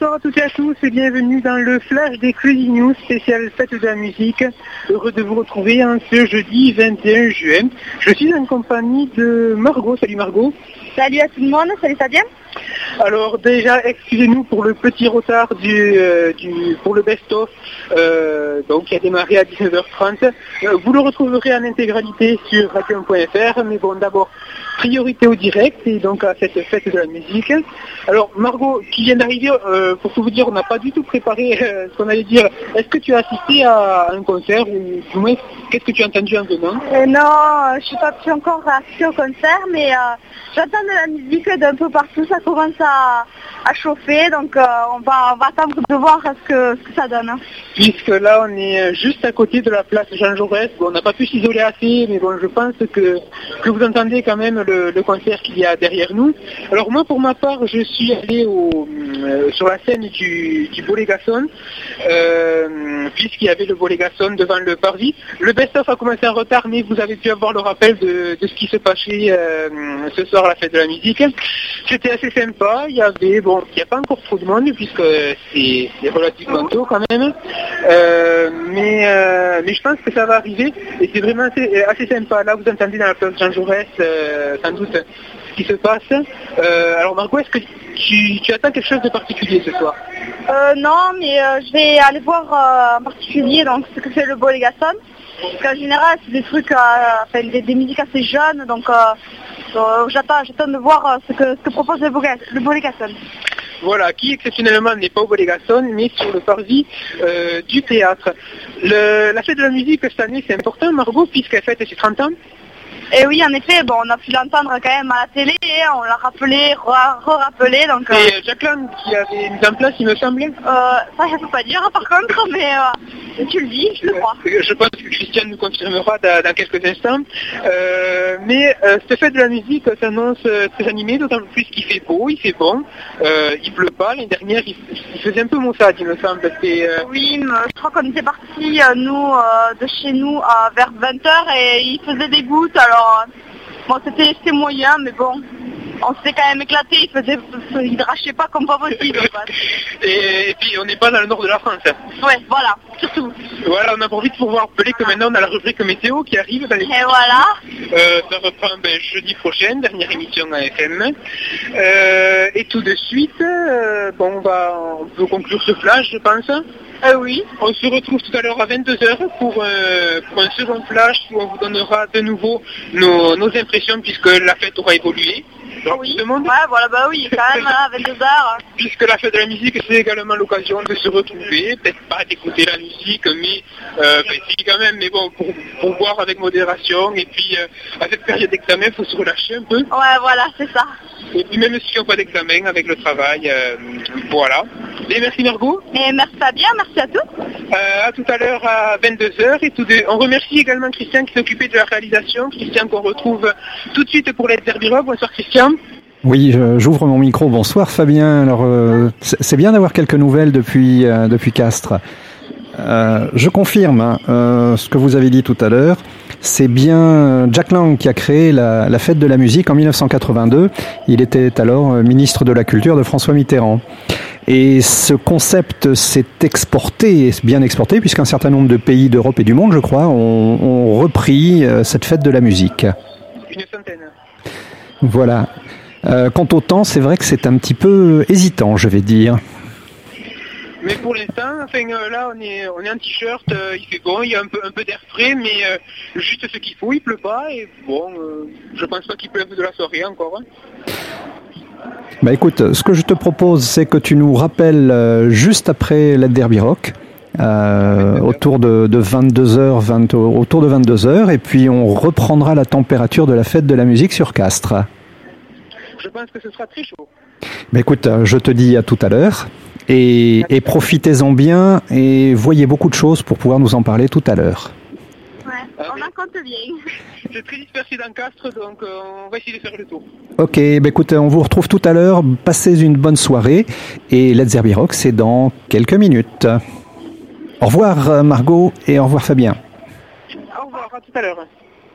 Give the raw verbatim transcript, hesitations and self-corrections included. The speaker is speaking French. Bonsoir à toutes et à tous et bienvenue dans le flash des Crazy News spécial Fête de la Musique. Heureux de vous retrouver en ce jeudi vingt et un juin. Je suis en compagnie de Margot. Salut Margot. Salut à tout le monde, salut Fabien. Alors déjà, excusez-nous pour le petit retard du, euh, du, pour le best-of euh, donc qui a démarré à dix-neuf heures trente. Euh, vous le retrouverez en intégralité sur radiom point f r, mais bon, d'abord, priorité au direct et donc à cette fête de la musique. Alors Margot, qui vient d'arriver, euh, pour tout vous dire, on n'a pas du tout préparé euh, ce qu'on allait dire. Est-ce que tu as assisté à un concert ou du moins, qu'est-ce que tu as entendu en venant? euh, Non, je ne suis pas encore assistée au concert, mais euh, j'entends de la musique d'un peu partout, ça commence à, à chauffer, donc euh, on, va, on va attendre de voir ce que, ce que ça donne. Puisque là, on est juste à côté de la place Jean Jaurès. Bon, on n'a pas pu s'isoler assez, mais bon, je pense que, que vous entendez quand même le, le concert qu'il y a derrière nous. Alors moi, pour ma part, je suis allé au, euh, sur la scène du, du Bolegason, euh, puisqu'il y avait le Bolegason devant le parvis. Le best-of a commencé en retard, mais vous avez pu avoir le rappel de, de ce qui se passait euh, ce soir à la fête de la musique. C'était assez sympa, il y avait, bon, il n'y a pas encore trop de monde puisque c'est, c'est relativement tôt quand même, euh, mais, euh, mais je pense que ça va arriver et c'est vraiment assez, assez sympa. Là vous entendez dans la place Jean Jaurès euh, sans doute ce qui se passe. Euh, alors Margot, est-ce que tu, tu attends quelque chose de particulier ce soir? euh, Non, mais euh, je vais aller voir euh, en particulier donc, ce que fait le Bolegason, parce qu'en général c'est des trucs, euh, enfin, des, des musiques assez jeunes, donc... Euh, Euh, j'attends, j'attends de voir ce que, ce que propose le, le Bolegason. Voilà, qui exceptionnellement n'est pas au Bolegason, mais sur le parvis euh, du théâtre. Le, la fête de la musique cette année, c'est important, Margot, puisqu'elle fête ses trente ans. Et oui, en effet, bon, on a pu l'entendre quand même à la télé, on l'a rappelé, re-rappelé. C'est euh... Jack Lang qui avait mis en place, il me semble. Euh, ça, je ne peux pas dire par contre, mais euh, tu le dis, je le crois. Euh, je pense que Christiane nous confirmera dans, dans quelques instants. Euh, mais euh, cette fête de la musique s'annonce très animée, d'autant plus qu'il fait beau, il fait bon, euh, il pleut pas. L'année dernière, il, il faisait un peu maussade, il me semble. Euh... Oui, je crois qu'on était partis, nous, euh, de chez nous, euh, vers vingt heures et il faisait des gouttes, alors... Bon, c'était, c'était moyen, mais bon, on s'est quand même éclaté, il faisait, il rachait pas comme pas possible. et, et puis, on n'est pas dans le nord de la France. Ouais, voilà, surtout. Voilà, on en profite pour vous rappeler que maintenant, on a la rubrique météo qui arrive dans les... Et voilà. Euh, ça reprend ben, jeudi prochain, dernière émission à F M. Euh, et tout de suite, euh, bon, on va on peut conclure ce flash, je pense. Ah oui. On se retrouve tout à l'heure à vingt-deux heures pour, euh, pour un second flash où on vous donnera de nouveau nos, nos impressions puisque la fête aura évolué. Donc, oui. Demande... Ouais, voilà, bah oui, quand même, à vingt-deux heures. Puisque la fête de la musique, c'est également l'occasion de se retrouver, peut-être pas d'écouter la musique, mais euh, ben, si, quand même, mais bon, pour, pour boire avec modération. Et puis, euh, à cette période d'examen, il faut se relâcher un peu. Ouais, voilà, c'est ça. Et puis, même si on n'a pas d'examen avec le travail, euh, voilà. Et merci Margot. Et merci Fabien, merci à tous. Euh, à tout à l'heure à vingt-deux heures. Et tout de... On remercie également Christian qui s'est occupé de la réalisation. Christian qu'on retrouve tout de suite pour l'aide Derbi Rock. Bonsoir Christian. Oui, je, j'ouvre mon micro. Bonsoir Fabien. Alors, euh, c'est bien d'avoir quelques nouvelles depuis, euh, depuis Castres. Euh, je confirme hein, euh, ce que vous avez dit tout à l'heure. C'est bien Jack Lang qui a créé la, la fête de la musique en mille neuf cent quatre-vingt-deux. Il était alors ministre de la Culture de François Mitterrand. Et ce concept s'est exporté, bien exporté, puisqu'un certain nombre de pays d'Europe et du monde, je crois, ont, ont repris cette fête de la musique. Une centaine. Voilà. Euh, quant au temps, c'est vrai que c'est un petit peu hésitant, je vais dire. Mais pour l'instant, enfin, euh, là on est on est en t-shirt, euh, il fait bon, il y a un peu un peu d'air frais, mais euh, juste ce qu'il faut, il pleut pas et bon, euh, je pense pas qu'il pleuve de la soirée encore. Hein. Bah écoute, ce que je te propose, c'est que tu nous rappelles euh, juste après la Derbi Rock, euh, autour de, de vingt-deux heures, vingt, autour de vingt-deux heures, et puis on reprendra la température de la fête de la musique sur Castres. Je pense que ce sera très chaud. Bah écoute, je te dis à tout à l'heure, et, et profitez-en bien, et voyez beaucoup de choses pour pouvoir nous en parler tout à l'heure. Ouais, on en compte bien. C'est très dispersé dans Castres, donc on va essayer de faire le tour. Ok, bah écoutez, on vous retrouve tout à l'heure. Passez une bonne soirée. Et Let's Derby Rock, c'est dans quelques minutes. Au revoir Margot et au revoir Fabien. Au revoir, à tout à l'heure.